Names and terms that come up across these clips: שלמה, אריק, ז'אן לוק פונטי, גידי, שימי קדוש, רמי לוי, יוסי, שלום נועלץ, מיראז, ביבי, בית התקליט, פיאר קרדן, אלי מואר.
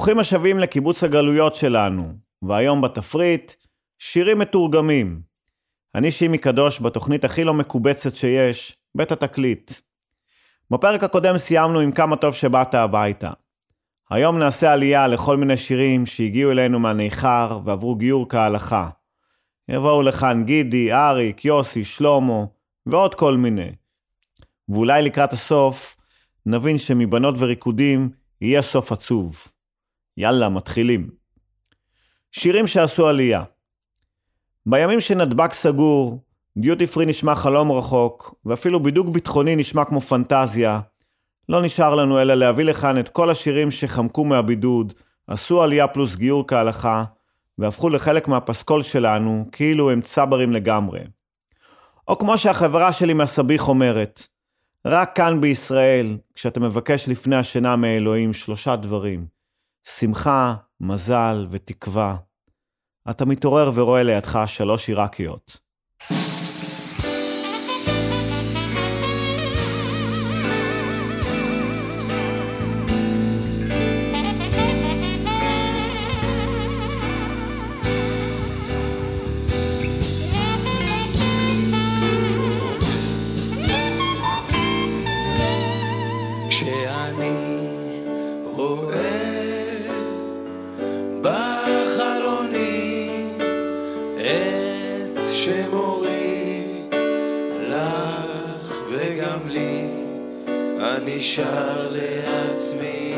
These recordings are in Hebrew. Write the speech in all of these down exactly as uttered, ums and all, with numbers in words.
ברוכים השבים לקיבוץ הגלויות שלנו, והיום בתפריט, שירים מתורגמים. אני שימי קדוש בתוכנית הכי לא מקובצת שיש, בית התקליט. בפרק הקודם סיימנו עם כמה טוב שבאת הביתה. היום נעשה עלייה לכל מיני שירים שהגיעו אלינו מהניכר ועברו גיור כהלכה. יבואו לכאן גידי, אריק, יוסי, שלמה ועוד כל מיני. ואולי לקראת הסוף נבין שמבנות וריקודים יהיה סוף עצוב. יאללה, מתחילים. שירים שעשו עלייה. בימים שנדבק סגור, דיוטי פרי נשמע חלום רחוק, ואפילו בידוק ביטחוני נשמע כמו פנטזיה. לא נשאר לנו אלא להביא לכאן את כל השירים שחמקו מהבידוד, עשו עלייה פלוס גיור כהלכה, והפכו לחלק מהפסקול שלנו, כאילו הם צברים לגמרי. או כמו שהחברה שלי מהסביך אומרת, רק כאן בישראל, כשאתה מבקש לפני השינה מאלוהים שלושה דברים, שמחה, מזל ותקווה, אתה מתעורר ורואה לידך שלוש עיראקיות. נשאר לעצמי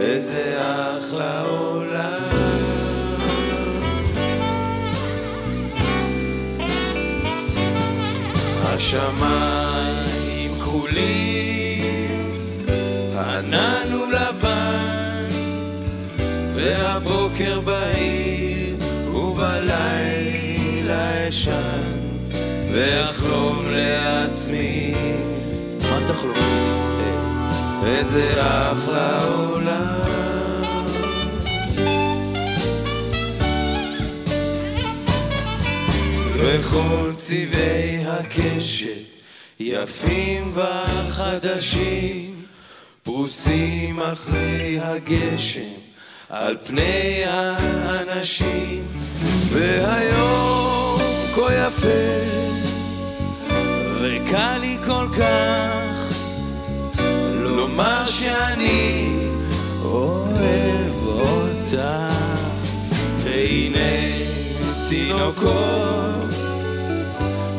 איזה אחלה עולם השמיים כחולים ענן ולבן והבוקר בהיר ובלילה ישן ואחלום לעצמי מה תחלום? איזה אחלה עולם וכל צבעי הקשת יפים וחדשים פרוסים אחרי הגשם על פני האנשים והיום כה יפה וקל לי כל כך לומר שאני אוהב אותך והנה תינוקות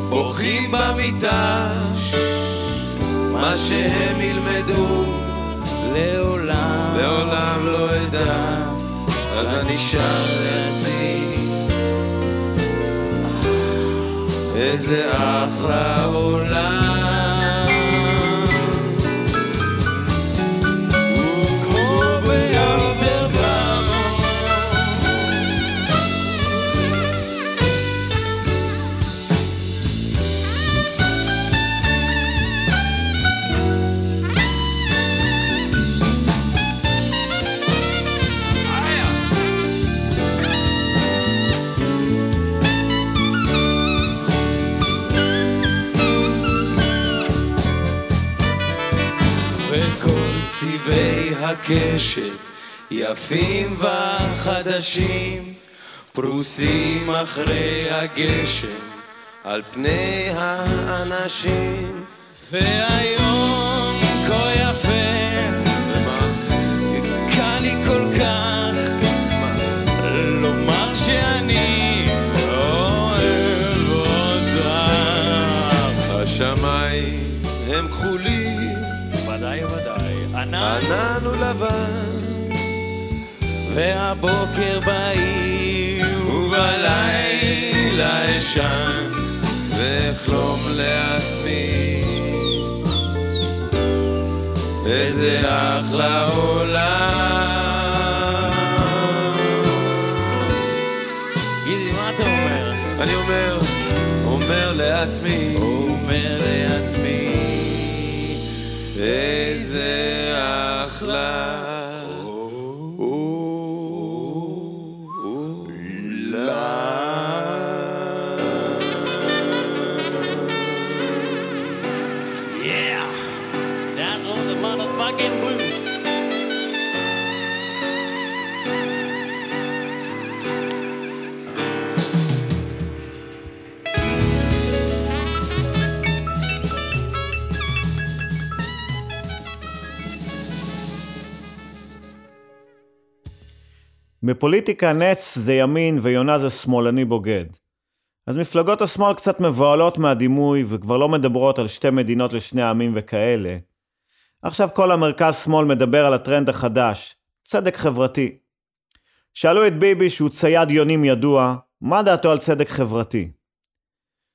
בוכים במיטה מה שהם ילמדו לעולם לעולם לא ידע אז אני שר לעצמי איזה אחלה עולם וכמו באמסטרדם צבעי הקשת יפים וחדשים פרוסים אחרי הגשם על פני האנשים והיום כה יפה קל לי כל כך לומר שאני אוהב אותך השמיים הם כחולים ודאי ודאי ענן ולבן והבוקר בהיר ובלילה ישן ואחלום לעצמי איזה אחלה עולם גידי, מה אתה אומר? אני אומר, אומר לעצמי אומר לעצמי איזה אחלה Yeah, that's all the motherfucking blues בפוליטיקה נץ זה ימין ויונה זה שמאלני בוגד. אז מפלגות השמאל קצת מבועלות מהדימוי וכבר לא מדברות על שתי מדינות לשני העמים וכאלה. עכשיו כל המרכז שמאל מדבר על הטרנד החדש, צדק חברתי. שאלו את ביבי, שהוא צייד יונים ידוע, מה דעתו על צדק חברתי?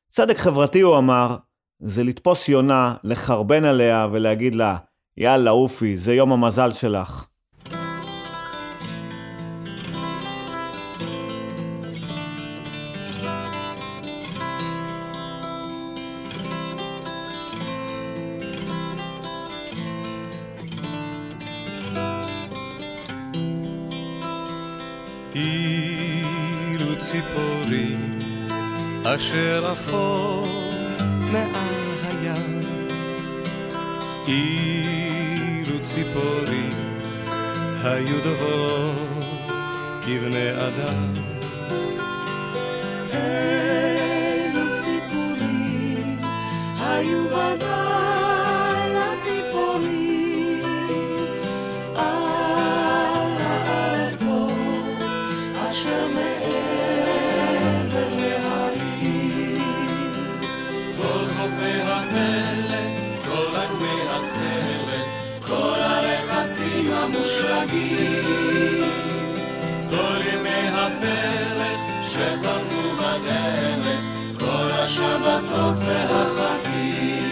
צדק חברתי, הוא אמר, זה לתפוס יונה, לחרבן עליה ולהגיד לה, יאללה אופי, זה יום המזל שלך. אשר אפור מעל הים, אילו ציפורים היו דוברות כבני אדם. אילו סיפורים היו ודאי לציפורים על הארצות אשר מעבר להרים. כל חופי הפלט, כל עגבי התכלת, כל הרכסים המושלגים, כל ימי הפלט שחרפו בדלת, כל השבתות והחגים.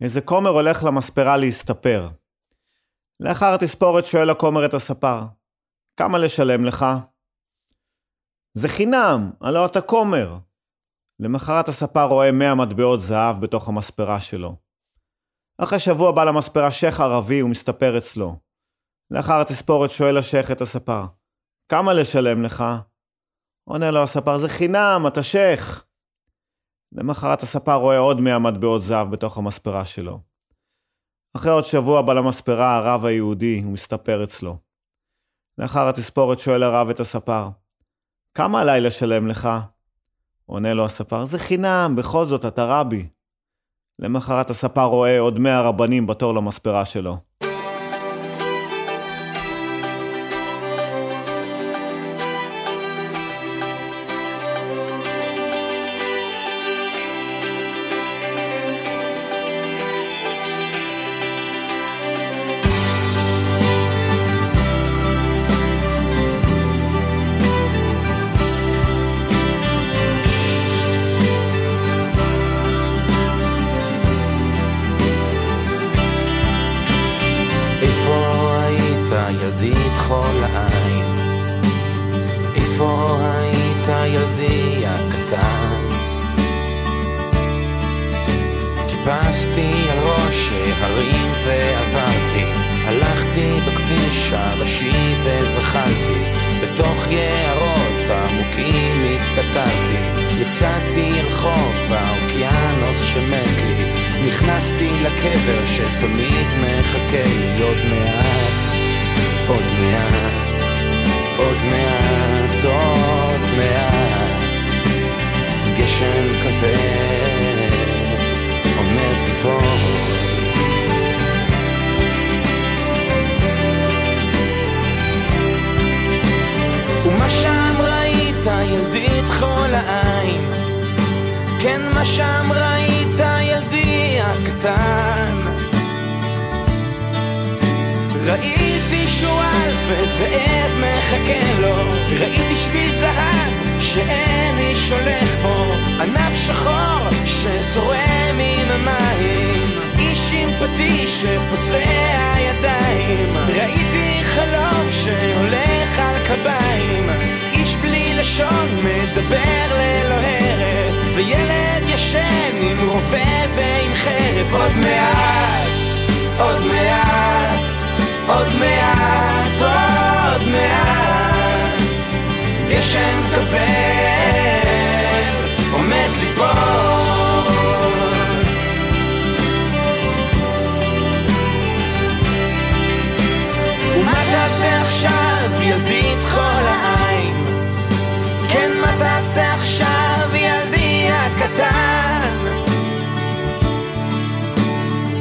איזה כומר הולך למספרה להסתפר. לאחר התספורת שואל הכומר את הספר, כמה לשלם לך? זה חינם, הלא אתה כומר. למחרת הספר רואה מאה מטבעות זהב בתוך המספרה שלו. אחרי שבוע בא למספרה שייך ערבי ומסתפר אצלו. לאחר התספורת שואל השייך את הספר, כמה לשלם לך? עונה לו הספר, זה חינם, אתה שייך. למחרת הספר רואה עוד מאה מטבעות זהב בתוך המספרה שלו. אחרי עוד שבוע בא למספרה הרב היהודי ומסתפר אצלו. לאחר התספורת שואל הרב את הספר, כמה עליי לשלם לך? עונה לו הספר, זה חינם, בכל זאת אתה רבי. למחרת הספר רואה עוד מאה רבנים בתור למספרה שלו. ידית חול העין, איפה היית ילדי הקטן? טיפסתי על ראש ההרים ועברתי, הלכתי בכביש הראשי וזחלתי, בתוך יערות עמוקים הסתתרתי, יצאתי אל חוף האוקיינוס שמת לי, נכנסתי לקבר שתמיד מחכה לי, עוד מעט, עוד מעט, עוד מעט, עוד מעט, גשם כבד עומד פה. ומה שם ראית ילדית חול העין, כן מה שם ראית ילדי הקטן, ראיתי שועל וזאב מחכה לו, ראיתי שביל זהב שאין איש הולך בו, ענב שחור שזורם עם המים, איש עם פטיש שפוצע ידיים, ראיתי חלום שהולך על קביים, איש בלי לשון מדבר ללא הרף, וילד ישן עם רובה ועם חרב, עוד מעט, עוד מעט, עוד מעט, עוד מעט, גשם כבד עומד ליפול. ומה תעשה עכשיו ילדית חול העין, כן מה תעשה עכשיו ילדי הקטן,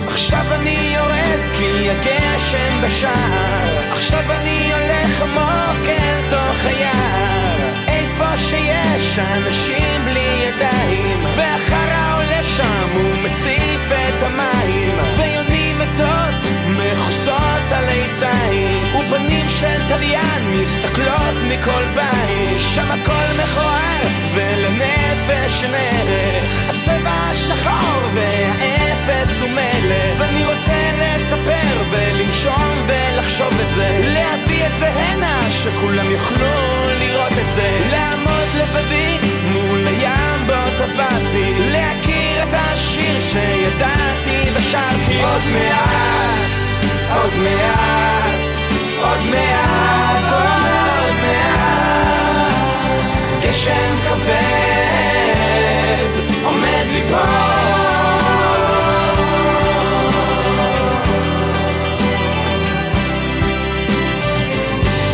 עכשיו אני יורד כי הגשם בשער, עכשיו אני הולך עמוק אל תוך היער, איפה שיש אנשים בלי ידיים, ואחרה עולה שם הוא מציף את המים, ויונים מתות מחוסות עלי זית, ובנים של תליין מסתכלות מכל בית, שם הכל מכוער ולנפש אין ערך, הצבע השחור והאפס הוא מלך, ואני רוצה לספר ולנשום ולחשוב את זה, להביא את זה הנה שכולם יוכלו לראות את זה, לעמוד לבדי מול הים בו טבעתי, להכיר את השיר שידעתי ושרתי, עוד מעט, עוד מעט, עוד מעט, עוד מעט, גשם כבד עומד ליפול.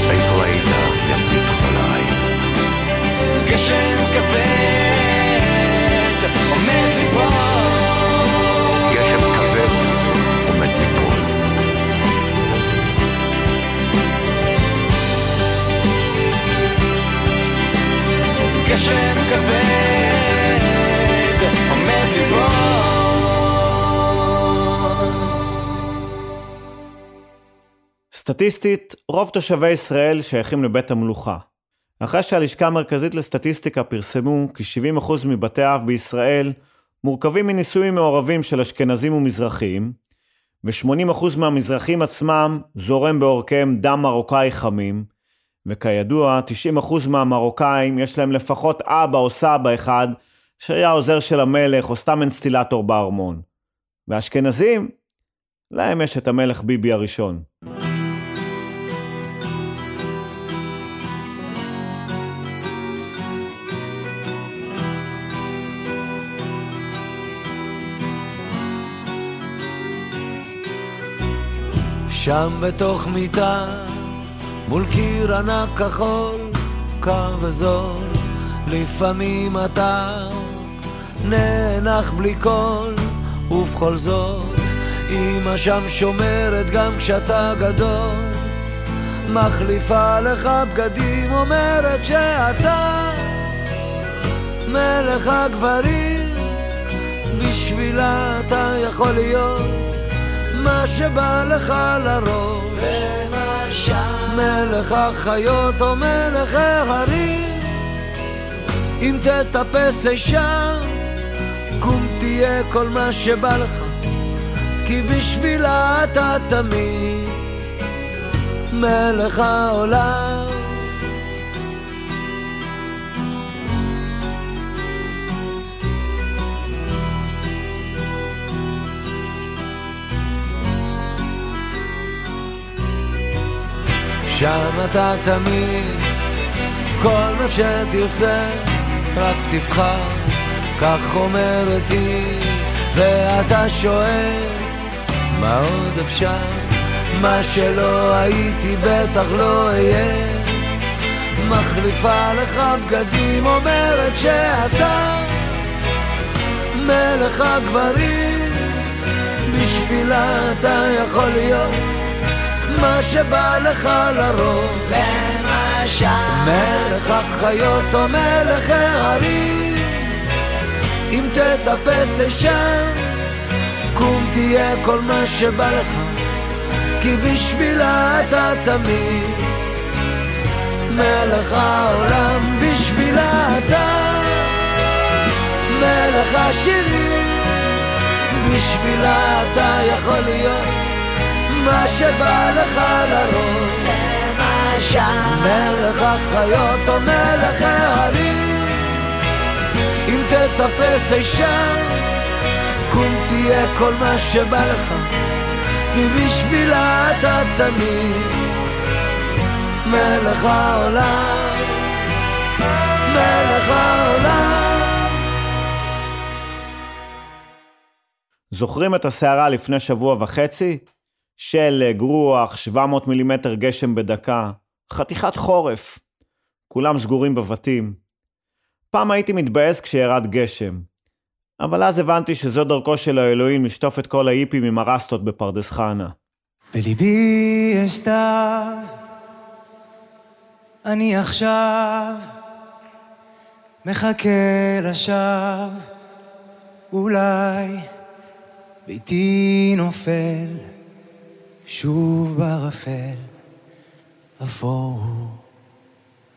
איפה היית ילדית חול העין, גשם כבד עומד ליפול, גשם כבד עומד ליפול. גשם כבד עומד ליפול. סטטיסטית, רוב תושבי ישראל שייכים לבית המלוכה. אחרי שהלשכה המרכזית לסטטיסטיקה פרסמו כי שבעים אחוז מבתי האב בישראל מורכבים מנישואים מעורבים של אשכנזים ומזרחיים, ו-שמונים אחוז מהמזרחים עצמם זורם בעורקיהם דם מרוקאי חמים, וכידוע, תשעים אחוז מהמרוקאים יש להם לפחות אבא או סבא אחד שהיה עוזר של המלך או סתם אינסטילטור בארמון. והאשכנזים, להם יש את המלך ביבי הראשון. שם בתוך מיטה, מול קיר ענק כחול, קר וזול, לפעמים אתה נאנח בלי קול, ובכל זאת, אמא שם שומרת גם כשאתה גדול, מחליפה לך בגדים, אומרת שאתה מלך הגברים, בשבילה אתה יכול להיות מה שבא לך לראש, מלך החיות או מלך ההרים, אם תטפס אישה קום תהיה כל מה שבא לך, כי בשבילה אתה תמיד מלך העולם. שם אתה תמיד, כל מה שתרצה, רק תבחר, כך אומרת היא, ואתה שואל, מה עוד אפשר? מה שלא הייתי בטח לא אהיה, מחליפה לך בגדים, אומרת שאתה מלך הגברים, בשבילה אתה יכול להיות מה שבא לך לרוב, למשל מלך החיות או מלך הערים. אם תטפס שם קום תהיה כל מה שבא לך, כי בשבילה אתה תמיד מלך העולם, בשבילה אתה מלך השירים, בשבילה אתה יכול להיות מה שבא לך לרוב, למשל מלך החיות או מלך הערים. אם תטפס אישר קום תהיה כל מה שבא לך, כי בשבילה אתה תמיד מלך העולם, מלך העולם. זוכרים את הסערה לפני שבוע וחצי? שלג, רוח, שבע מאות מילימטר גשם בדקה, חתיכת חורף, כולם סגורים בבתים. פעם הייתי מתבאס כשירד גשם, אבל אז הבנתי שזו דרכו של האלוהים לשטוף את כל האיפים עם הרסטות בפרדס חנה. בליבי יש סתיו, אני עכשיו מחכה לשווא, אולי ביתי נופל שוב בערפל, אפור הוא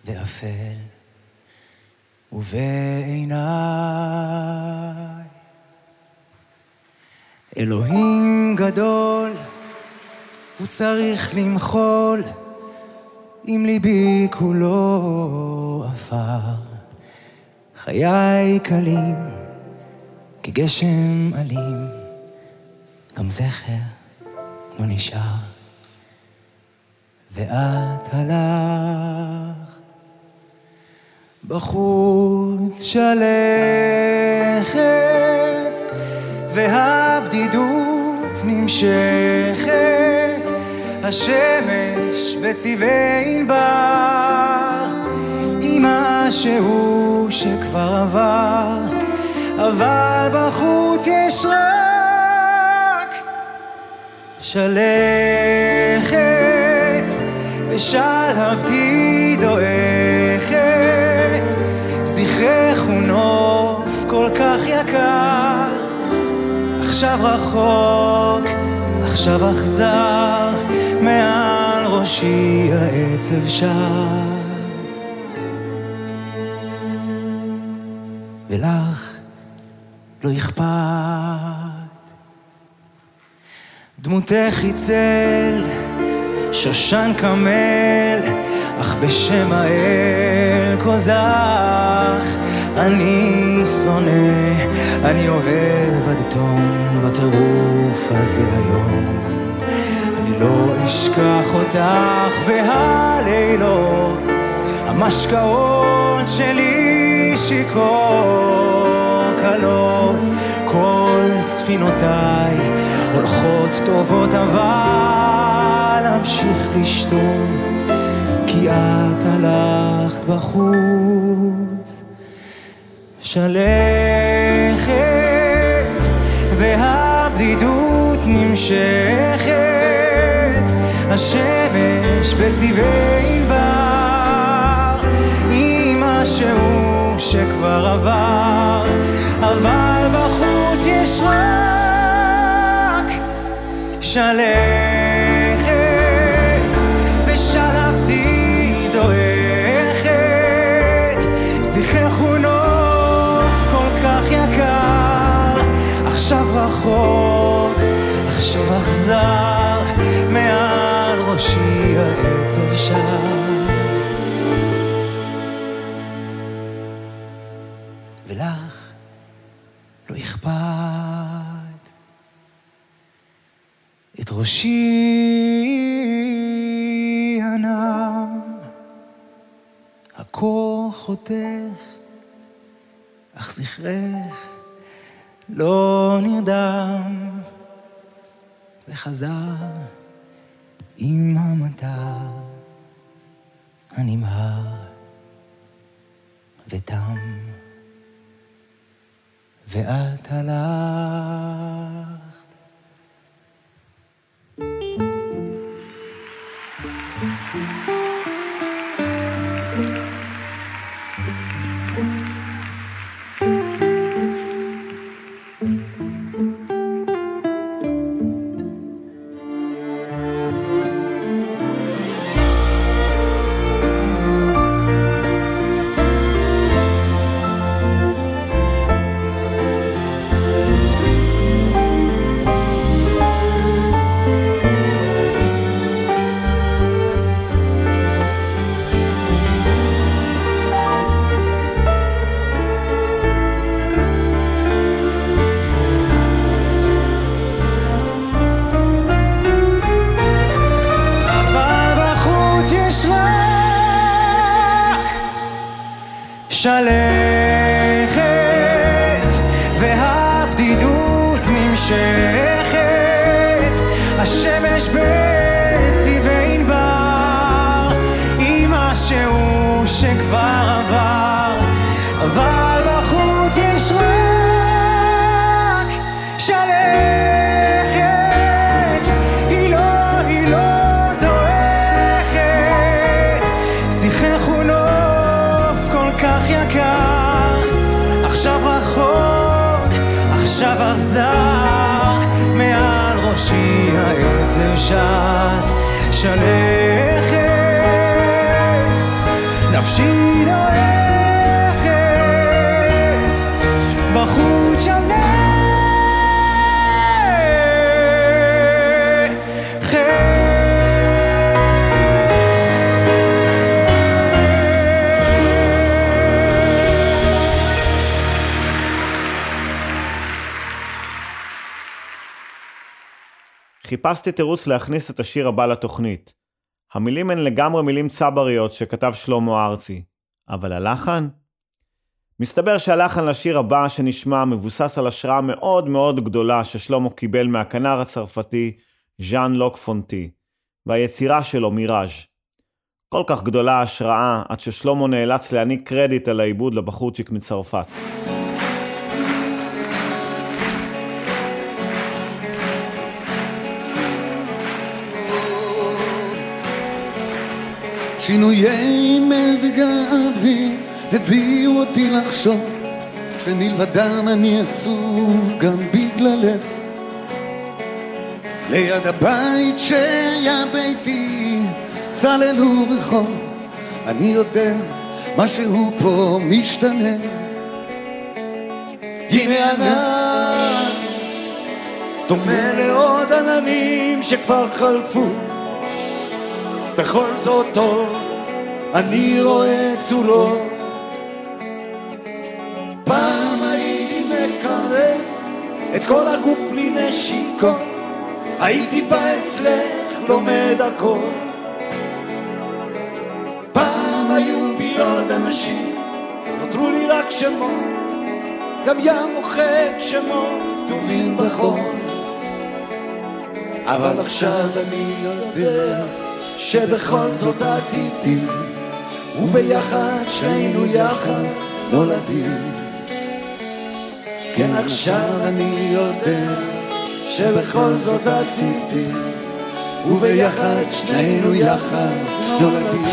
ואפל, ובעיניי אלוהים גדול, הוא צריך למחול, אם ליבי כולו עפר, חיי קלים, כגשם אלים, גם זכר לא נשאר, ואת הלכת בחוץ שלכת, והבדידות נמשכת, השמש בצבעי ענבר, עם משהו שכבר עבר, אבל בחוץ יש רק שלכת, ושלהבתי דואכת, זכרך הוא נוף כל כך יקר, עכשיו רחוק, עכשיו אכזר, מעל ראשי העצב שד, ולך לא אכפת. דמותך יצל, שושן כמל, אך בשם האל כוזך, אני שונא, אני אוהב עד תום, בטירוף הזה היום, אני לא אשכח אותך, והלילות, המשקעות שלי שיקור קלות, כל ספינותיי הולכות טובות, אבל אמשיך לשתות, כי את הלכת בחוץ שלכת, והבדידות נמשכת, השמש בצבעי ענבר, עם משהו שכבר עבר, אבל בחוץ יש רק שלכת, ושלבתי דואכת, זכרך הוא נוף כל כך יקר, עכשיו רחוק, עכשיו אכזר, מעל ראש מושיע עצב שעת ולך לא אכפת את ראשי הנם הכל חותך אך זכרך לא נרדם וחזר עם המטר הנמהר ותם ואת הלכת. שלכת והבדידות נמשכת השמש בצבעי ענבר עם משהו שכבר עבר אבל בחוץ יש רק שלכת היא לא, היא לא דועכת שיחך הוא נורא כך יקר עכשיו רחוק עכשיו אכזר מעל ראשי העצב שט שלכת נפשי דועכת בחוץ שלכת חיפשתי תירוץ להכניס את השיר הבא לתוכנית. המילים הן לגמרי מילים צבריות שכתב שלום נועלץ, אבל הלחן? מסתבר שהלחן לשיר הבא שנשמע מבוסס על השראה מאוד מאוד גדולה ששלמה קיבל מהכנר הצרפתי ז'אן לוק פונטי, והיצירה שלו מיראז. כל כך גדולה ההשראה עד ששלמה נאלץ להעניק קרדיט על העיבוד לבחורצ'יק מצרפת. שינויי מזג האוויר הביאו אותי לחשוב שמלבדם אני עצוב גם בגללך ליד הבית שהיה ביתי סללו רחוב אני יודע משהו פה משתנה הנה ענן דומה לעוד עננים שכבר חלפו בכל זאת טוב, אני רואה צורות פעם הייתי מקרב את כל הגוף לנשיקות הייתי בא אצלך, לומד הכל פעם היו בי עוד אנשים נותרו לי רק שמות גם ים מוחק שמות כתובים בחור אבל עכשיו אני יודע שבכל זאת עתיתי וביחד שנינו יחד נולדים כן עכשיו אני יודע שבכל זאת עתיתי וביחד שנינו יחד נולדים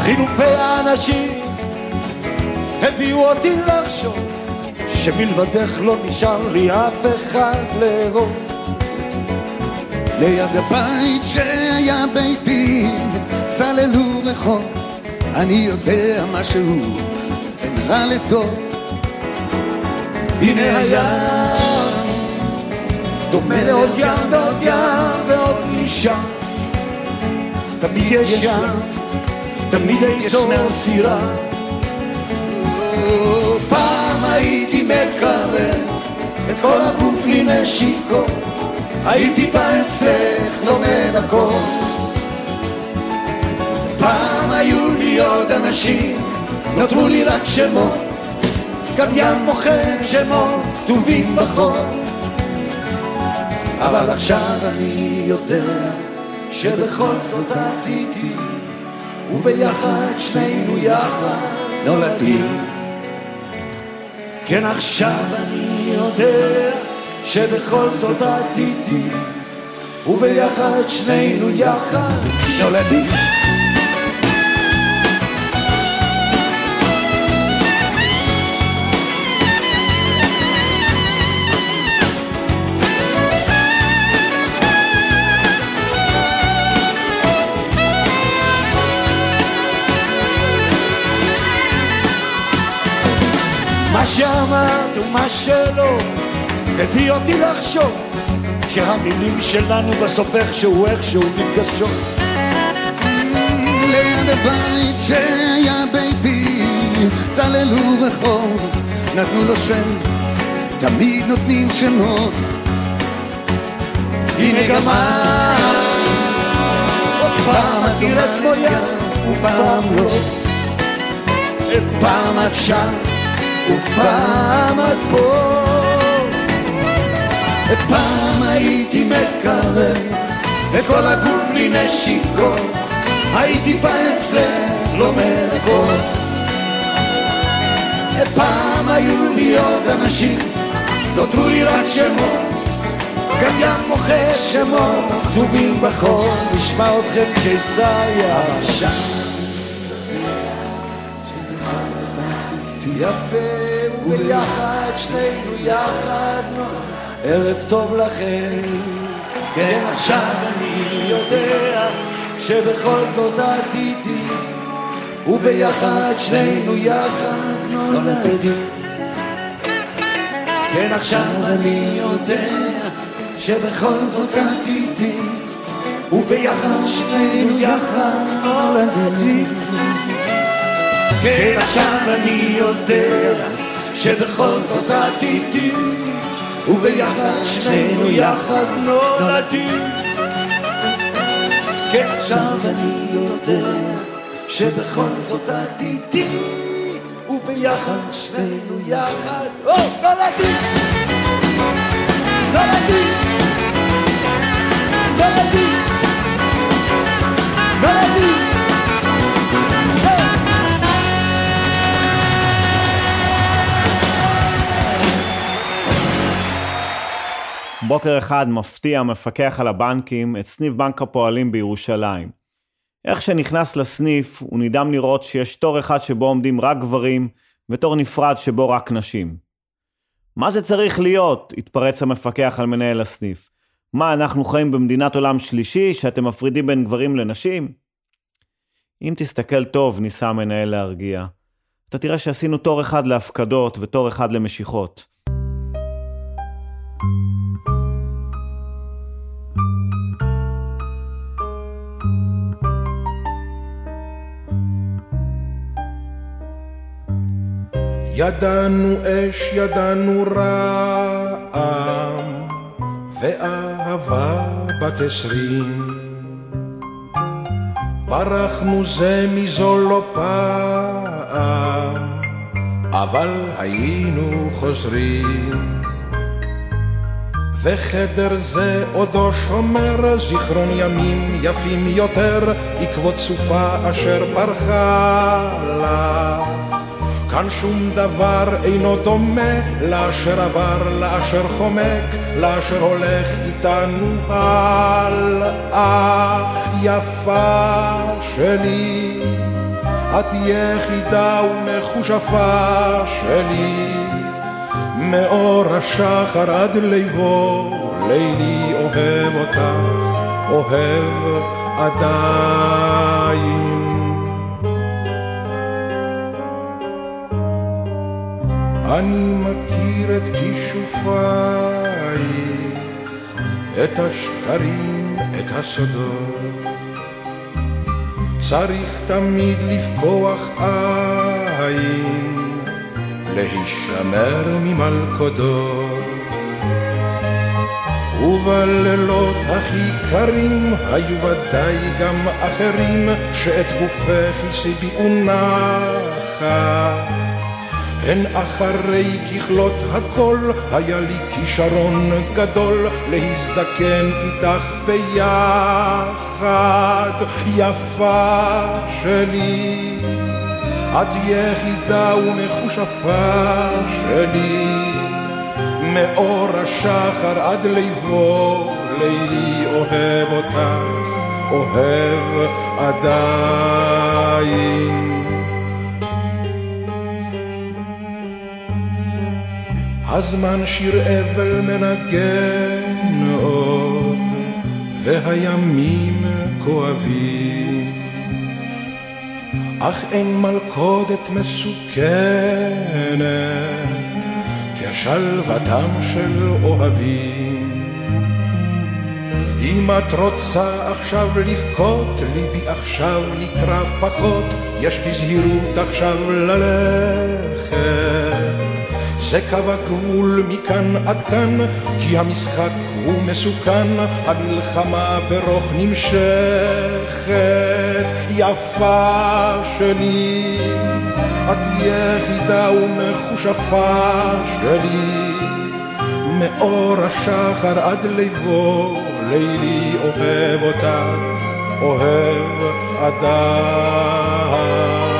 חילופי האנשים הביאו אותי לחשוב שמלבדך לא נשאר לי אף אחד לרוב ליד הבית שהיה ביתי סללו רחוב אני יודע משהו אין הלדות. הנה הים דומה לעוד ים ועוד ים ועוד נשם, תמיד יש ים, תמיד ישנה סירה. פעם הייתי מקרב את כל הגוף לנשיקו, הייתי בא אצלך לומד הכל. פעם היו לי עוד אנשים, נותרו לי רק שמות, גם ים מוכן שמות כתובים בחור. אבל עכשיו אני יודע שבכל זאת את איתי, וביחד שנינו יחד נולדים. כן, עכשיו אני יודע שבכל זאת את איתי, וביחד שנינו יחד נולדים. מה שאמרת ומה שלא הביא אותי לחשוב שהמילים שלנו בסוף איכשהו איכשהו נפגשות. ליד הבית שהיה ביתי צללו רחוב, נתנו לו שם, תמיד נותנים שמות. הנה גם את פעם את נראית כמו ים ופעם לא, את פעם את שם ופעם עד פה. פעם הייתי מתקרב וכל הגוף לי נשיקו, הייתי באצלך לומד הכל. פעם היו לי עוד אנשים, נותרו לי רק שמות, גם ים מוכר שמות כתובים בחור. נשמע אתכם כשסייע שם יפה, וביחד שנינו יחד ערב טוב לכם. כן, עכשיו אני יודע שבכל זאת את איתי, וביחד שנינו יחד נולדים. כן, עכשיו אני יודע שבכל זאת את איתי, וביחד שנינו יחד נולדים. כן, עכשיו אני יודע שבכל זאת את איתי, וביחד שנינו יחד נולדים. כן, עכשיו אני יודע שבכל זאת את איתי, וביחד שנינו יחד נולדים. נולדים, נולדים, נולדים. בוקר אחד מפתיע מפקח על הבנקים את סניף בנק הפועלים בירושלים. איך שנכנס לסניף הוא נדהם לראות שיש תור אחד שבו עומדים רק גברים ותור נפרד שבו רק נשים. מה זה צריך להיות? התפרץ המפקח על מנהל הסניף. מה, אנחנו חיים במדינת עולם שלישי שאתם מפרידים בין גברים לנשים? אם תסתכל טוב, ניסה המנהל להרגיע, אתה תראה שעשינו תור אחד להפקדות ותור אחד למשיכות. ידענו אש, ידענו רעם, ואהבה בת עשרים. ברחנו זה מזו לא פעם, אבל היינו חוזרים. וחדר זה עודו שומר זיכרון ימים יפים יותר, עקבות סופה אשר ברחה לה. כאן שום דבר אינו דומה לאשר עבר, לאשר חומק, לאשר הולך איתנו הלאה. יפה שלי, את יחידה ומחושפה שלי, מאור השחר עד ליבו לילי, אוהב אותך, אוהב עדיין. אני מכיר את כישופייך, את השקרים, את הסודות. צריך תמיד לפקוח עין, להישמר ממלכודות. ובלילות הכי קרים היו ודאי גם אחרים שאת גופך הסיביאו נחת. הן אחרי ככלות הכל היה לי כישרון גדול להזדקן איתך ביחד. יפה שלי, את יחידה ומחושפה שלי, מאור השחר עד ליבו לילי, אוהב אותך, אוהב עדיין. הזמן שיר אבל מנגן עוד, והימים כואבים, אך אין מלכודת מסוכנת כשלוותם של אוהבים. אם את רוצה עכשיו לבכות, ליבי עכשיו נקרא פחות, יש בזהירות עכשיו ללכת. זה קו הגבול מכאן עד כאן, כי המשחק הוא מסוכן, המלחמה ברוך נמשכת. יפה שלי, את יחידה ומחושפה שלי, מאור השחר עד ליבו לילי, אוהב אותך, אוהב עדיין.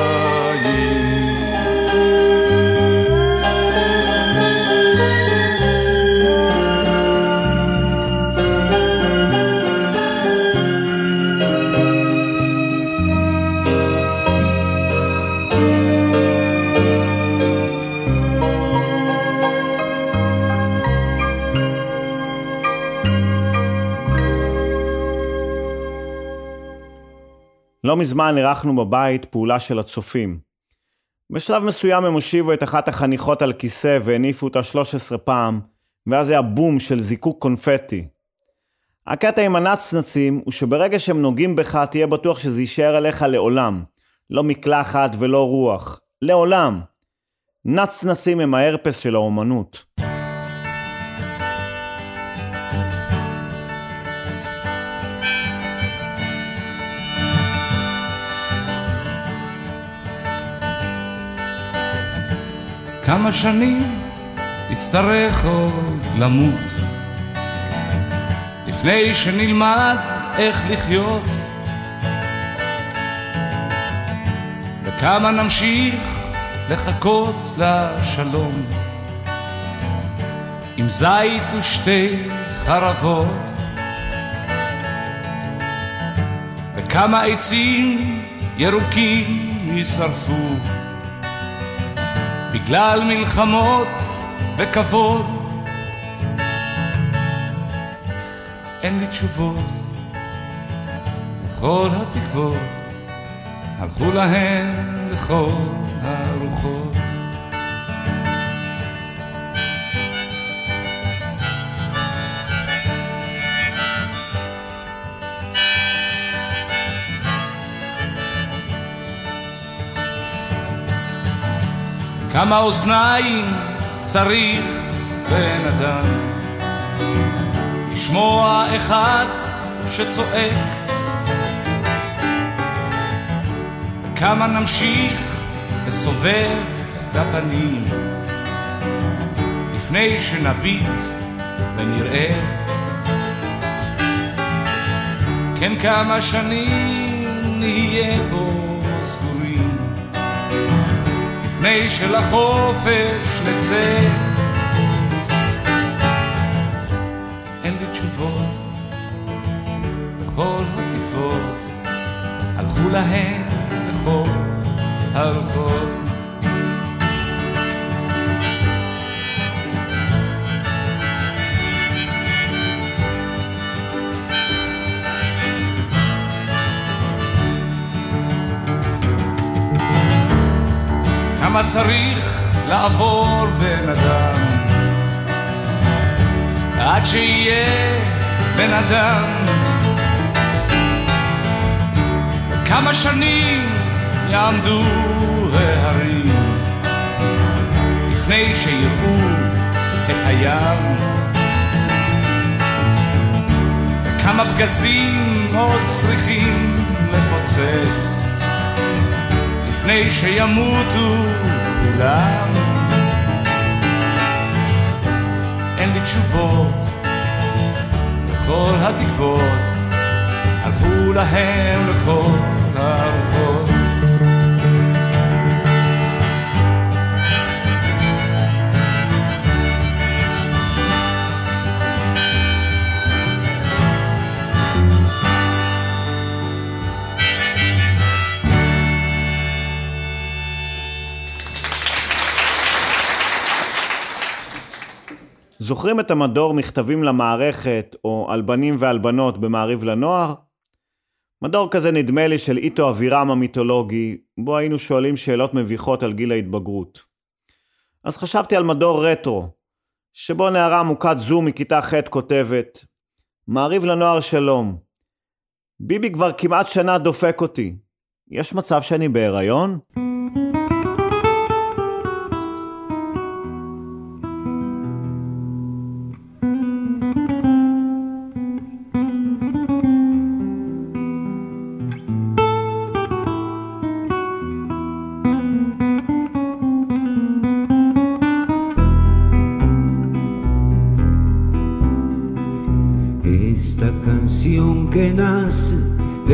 לא מזמן ערכנו בבית פעולה של הצופים. בשלב מסוים הם הושיבו את אחת החניכות על כיסא והניפו אותה שלוש עשרה פעם, ואז היה בום של זיקוק קונפטי. הקטע עם הנצנצים הוא שברגע שהם נוגעים בך תהיה בטוח שזה יישאר עליך לעולם. לא מקלחת ולא רוח. לעולם. נצנצים הם ההרפס של האומנות. כמה שנים יצטרך עוד למות לפני שנלמד איך לחיות, וכמה נמשיך לחכות לשלום עם זית ושתי חרבות, וכמה עצים ירוקים ישרפו בגלל מלחמות וכבוד. אין לי תשובות, לכל התקוות הלכו להן לכל הרוחות. כמה אוזניים צריך בן אדם לשמוע אחד שצועק, וכמה נמשיך לסובב את הפנים לפני שנביט ונראה. כן, כמה שנים נהיה בו לפני שלחופש נצא. אין לי תשובות, בכל התקוות הלכו להן בכל הרוחות. כמה צריך לעבור בן אדם עד שיהיה בן אדם. כמה שנים יעמדו ההרים לפני שיראו את הים, וכמה פגזים עוד צריכים לפוצץ לפני שימותו כולם. אין לי תשובות לכל התקוות, הלכו להם לכל הרוחות. זוכרים את המדור מכתבים למערכת או על בנים ועל בנות במעריב לנוער? מדור כזה נדמה לי של איתו אווירם המיתולוגי, בו היינו שואלים שאלות מביכות על גיל ההתבגרות. אז חשבתי על מדור רטרו, שבו נערה מוקת זום מכיתה ח' כותבת, מעריב לנוער שלום, ביבי כבר כמעט שנה דופק אותי, יש מצב שאני בהיריון?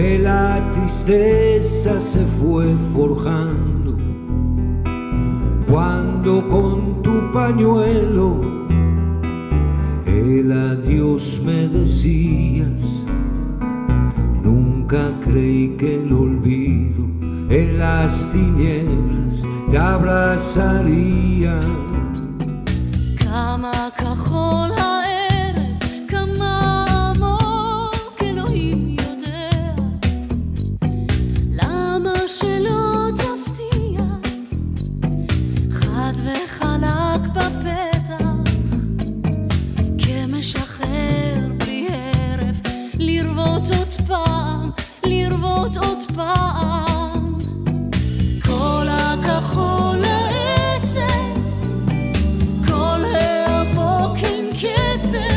De la tristeza se fue forjando cuando con tu pañuelo el adiós me decías. Nunca creí que el olvido en las tinieblas te abrazaría. Cama cajón שלא תפתיע, חד וחלק בפתח, כמשחרר בלי הרף, לרבות עוד פעם, לרבות עוד פעם, כל הכחול העצב, כל הבוקן קצב.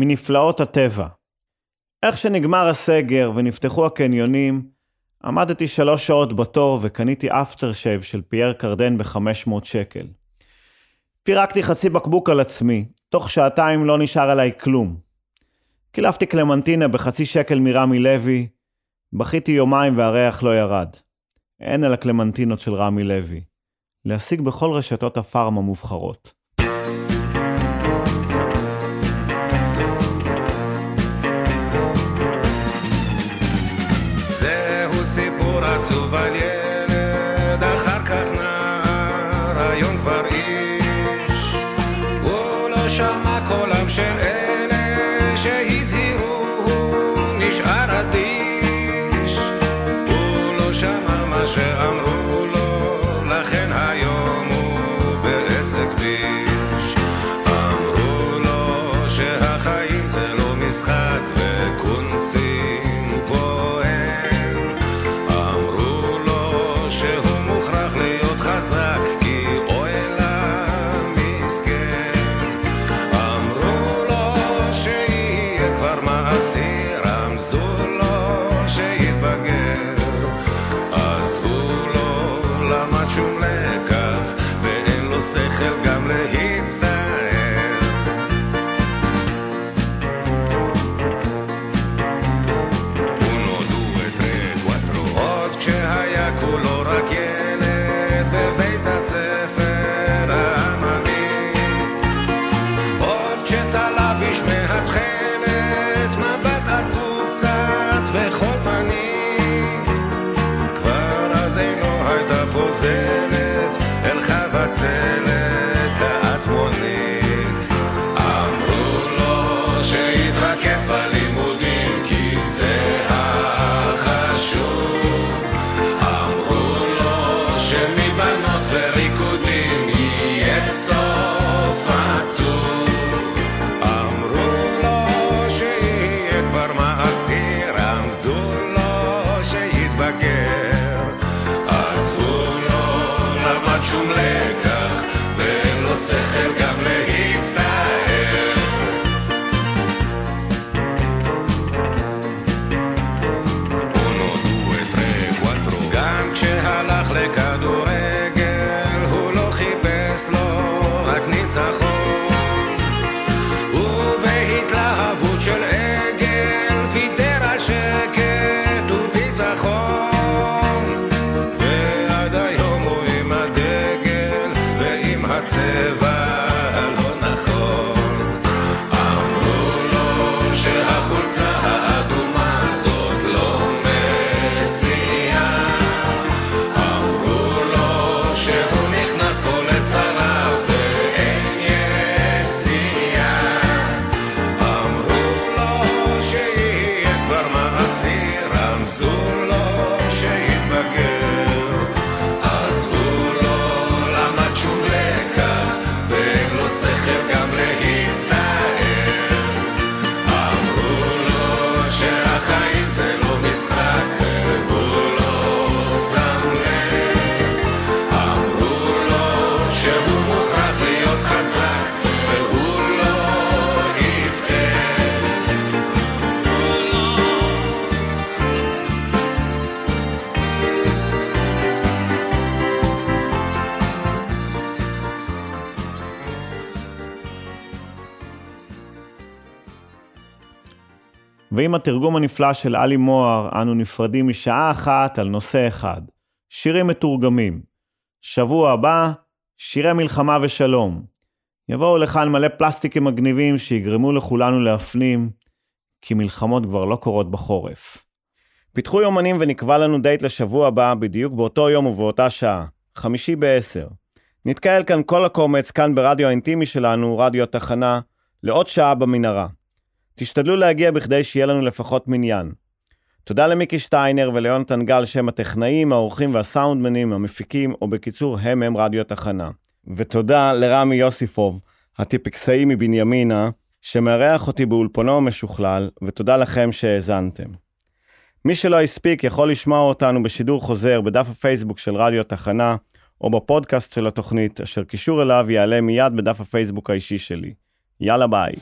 מנפלאות הטבע. איך שנגמר הסגר ונפתחו הקניונים, עמדתי שלוש שעות בתור וקניתי אפטר שייב של פיאר קרדן ב-חמש מאות שקל. פירקתי חצי בקבוק על עצמי, תוך שעתיים לא נשאר עליי כלום. קילפתי קלמנטינה בחצי שקל מרמי לוי, בכיתי יומיים והריח לא ירד. אין על הקלמנטינות של רמי לוי. להשיג בכל רשתות הפארם המובחרות. זהו סיפור עצוב על ילד, אחר כך נער, היום כבר איש. הוא לא שמע קולם של אלה שהזהירו, הוא נשאר אדיש. הוא לא שמע מה שאמרו לו, לכן היום הוא בעסק ביש. אמרו לו שהחיים זה לא משחק וקונצים פועל. אמרו לו שהוא מוכרח להיות חזק כי אוהלה מסכן. אמרו לו שיהיה כבר מעשי, רמזו לו שיתבגר. שום לקח, ואין לו שכל גם להצטער. ונודו את רקואטרו עוד כשהיה כולו רק ילד בבית הספר העממי, עוד כשתלה בשמי התחלת מבט עצוב קצת וחולמני. פוזלת אל חבצלת האטמונית. אמרו לו שיתרכז בלימודים כי זה החשוב. אמרו לו שמבנות וריקודים יהיה סוף עצוב. אמרו לו שיהיה כבר מעשי, רמזו לו שיתבגר. שום לקח, ואין לו שכל גם להצטער. ונודו את רקואטרו, גם כשהלך לכדורגל הוא לא חיפש לו רק ניצחון. ובהתלהבות של עגל ויתר על שקט וביטחון. צבע לא נכון. אמרו לו שהחולצה האדומה הזאת לא מציעה. אמרו לו שהוא נכנס בו לצרה ואין יציאה. אמרו לו שיהיה כבר מעשי, רמזו לו שיתבגר. עזבו לו למה שום לקח, שכל גם להצטער. אמרו לו שהחיים זה לא משחק והוא לא שם לב. אמרו לו שהוא מוכרח להיות חזק והוא לא ועם התרגום הנפלא של אלי מואר, אנו נפרדים משעה אחת על נושא אחד. שירים מתורגמים. שבוע הבא, שירי מלחמה ושלום. יבואו לכאן מלא פלסטיקים מגניבים שיגרמו לכולנו להפנים, כי מלחמות כבר לא קורות בחורף. פיתחו יומנים ונקבע לנו דייט לשבוע הבא, בדיוק באותו יום ובאותה שעה. חמישי בעשר. נתקהל כאן כל הקומץ, כאן ברדיו האינטימי שלנו, רדיו התחנה, לעוד שעה במנהרה. תשתדלו להגיע בכדי שיהיה לנו לפחות מניין. תודה למיקי שטיינר וליונתן גל שהם הטכנאים, האורחים והסאונדמנים, המפיקים, או בקיצור הם הם רדיו תחנה. ותודה לרמי יוסיפוב, הטיפקסאי מבנימינה, שמארח אותי באולפונו משוכלל, ותודה לכם שהאזנתם. מי שלא הספיק יכול לשמוע אותנו בשידור חוזר בדף הפייסבוק של רדיו תחנה, או בפודקאסט של התוכנית, אשר קישור אליו יעלה מיד בדף הפייסבוק האישי שלי. יאללה ביי.